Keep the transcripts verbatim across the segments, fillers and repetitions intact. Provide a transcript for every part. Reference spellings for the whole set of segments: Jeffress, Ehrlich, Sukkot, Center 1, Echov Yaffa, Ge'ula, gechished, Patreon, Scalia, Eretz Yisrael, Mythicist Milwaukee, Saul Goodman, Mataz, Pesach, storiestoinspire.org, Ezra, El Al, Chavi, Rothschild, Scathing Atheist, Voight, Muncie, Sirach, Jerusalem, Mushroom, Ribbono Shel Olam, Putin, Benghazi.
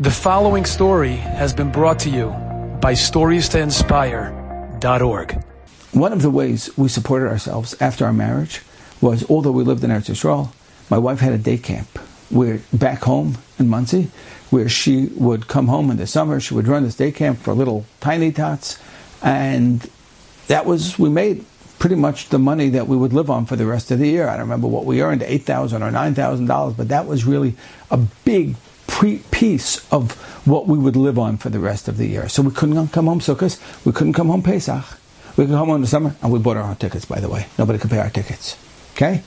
The following story has been brought to you by stories to inspire dot org. One of the ways we supported ourselves after our marriage was, although we lived in Eretz Yisrael, my wife had a day camp where, back home in Muncie, where she would come home in the summer. She would run this day camp for little tiny tots, and that was, we made pretty much the money that we would live on for the rest of the year. I don't remember what we earned, eight thousand dollars or nine thousand dollars, but that was really a big Pre- piece of what we would live on for the rest of the year. So we couldn't come home Sukkot, we couldn't come home Pesach, we could come home in the summer, and we bought our own tickets, by the way. Nobody could pay our tickets. Okay?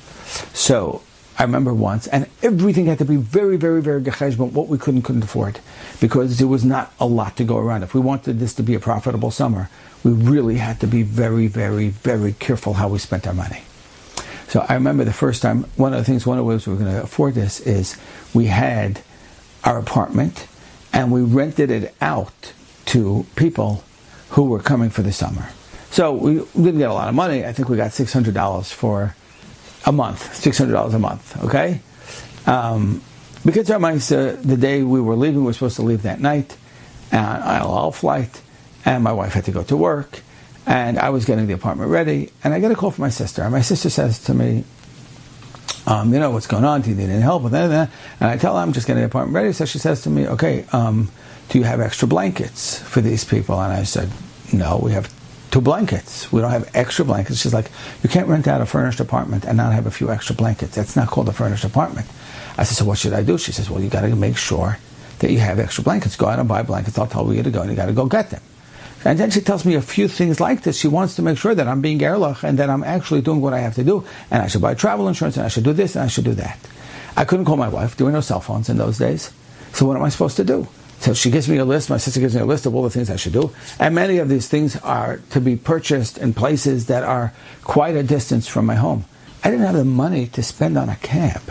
So, I remember once, and everything had to be very, very, very gechished, but what we couldn't, couldn't afford, because there was not a lot to go around. If we wanted this to be a profitable summer, we really had to be very, very, very careful how we spent our money. So I remember the first time, one of the things, one of the ways we were going to afford this is, we had our apartment, and we rented it out to people who were coming for the summer. So we didn't get a lot of money. I think we got six hundred dollars for a month, six hundred dollars a month, okay? Um, because our mice, uh, the day we were leaving, we were supposed to leave that night, on an El Al flight, and my wife had to go to work, and I was getting the apartment ready, and I got a call from my sister, and my sister says to me, Um, you know, what's going on? Do you need any help with that? And I tell her I'm just getting the apartment ready. So she says to me, okay, um, do you have extra blankets for these people? And I said, no, we have two blankets. We don't have extra blankets. She's like, you can't rent out a furnished apartment and not have a few extra blankets. That's not called a furnished apartment. I said, so what should I do? She says, well, you got to make sure that you have extra blankets. Go out and buy blankets. I'll tell you to go, and you got to go get them. And then she tells me a few things like this. She wants to make sure that I'm being Ehrlich and that I'm actually doing what I have to do. And I should buy travel insurance, and I should do this, and I should do that. I couldn't call my wife. There were no cell phones in those days. So what am I supposed to do? So she gives me a list. My sister gives me a list of all the things I should do. And many of these things are to be purchased in places that are quite a distance from my home. I didn't have the money to spend on a cab.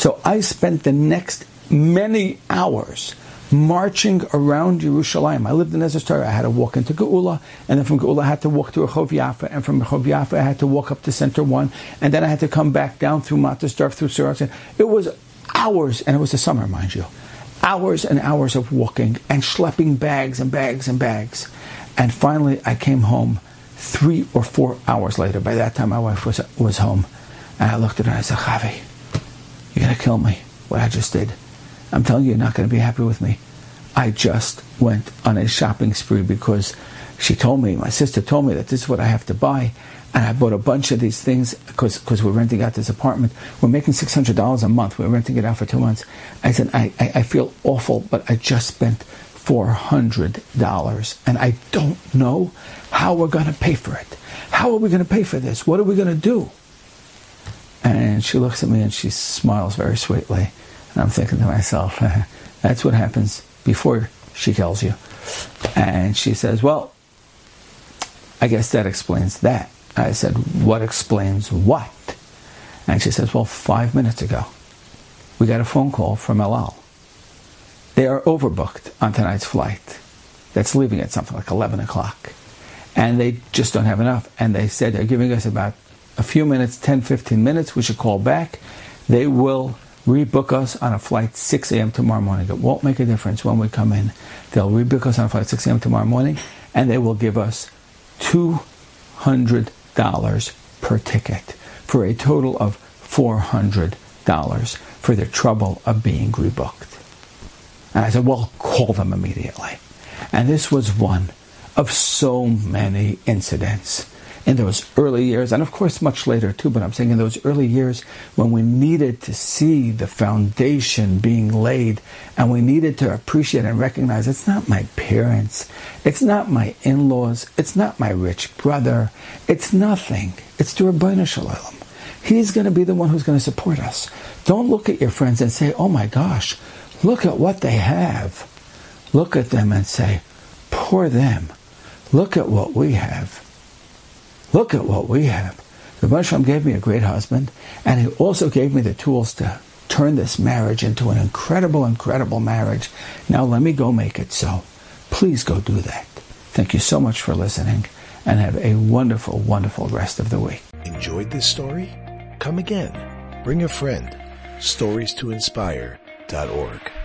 So I spent the next many hours marching around Jerusalem. I lived in Ezra. I had to walk into Ge'ula, and then from Ge'ula I had to walk to Echov Yaffa, and from Echov Yaffa I had to walk up to Center one, and then I had to come back down through Mataz, through Sirach. It was hours, and it was the summer, mind you. Hours and hours of walking, and schlepping bags and bags and bags. And finally I came home three or four hours later. By that time my wife was, was home, and I looked at her and I said, Chavi, you're going to kill me, what I just did. I'm telling you, you're not going to be happy with me. I just went on a shopping spree because she told me, my sister told me that this is what I have to buy. And I bought a bunch of these things because because we're renting out this apartment. We're making six hundred dollars a month. We're renting it out for two months. I said, I, I, I feel awful, but I just spent four hundred dollars. And I don't know how we're going to pay for it. How are we going to pay for this? What are we going to do? And she looks at me and she smiles very sweetly. And I'm thinking to myself, that's what happens before she tells you. And she says, well, I guess that explains that. I said, what explains what? And she says, well, five minutes ago, we got a phone call from El Al. They are overbooked on tonight's flight. That's leaving at something like eleven o'clock. And they just don't have enough. And they said they're giving us about a few minutes, ten, fifteen minutes. We should call back. They will rebook us on a flight six a.m. tomorrow morning. It won't make a difference when we come in. They'll rebook us on a flight six a.m. tomorrow morning, and they will give us two hundred dollars per ticket for a total of four hundred dollars for the trouble of being rebooked. And I said, well, call them immediately. And this was one of so many incidents in those early years, and of course much later too, but I'm saying in those early years when we needed to see the foundation being laid, and we needed to appreciate and recognize it's not my parents, it's not my in-laws, it's not my rich brother, it's nothing. It's the Ribbono Shel Olam. He's going to be the one who's going to support us. Don't look at your friends and say, oh my gosh, look at what they have. Look at them and say, poor them. Look at what we have. Look at what we have. The Mushroom gave me a great husband, and he also gave me the tools to turn this marriage into an incredible, incredible marriage. Now let me go make it so. Please go do that. Thank you so much for listening, and have a wonderful, wonderful rest of the week. Enjoyed this story? Come again. Bring a friend. stories to inspire dot org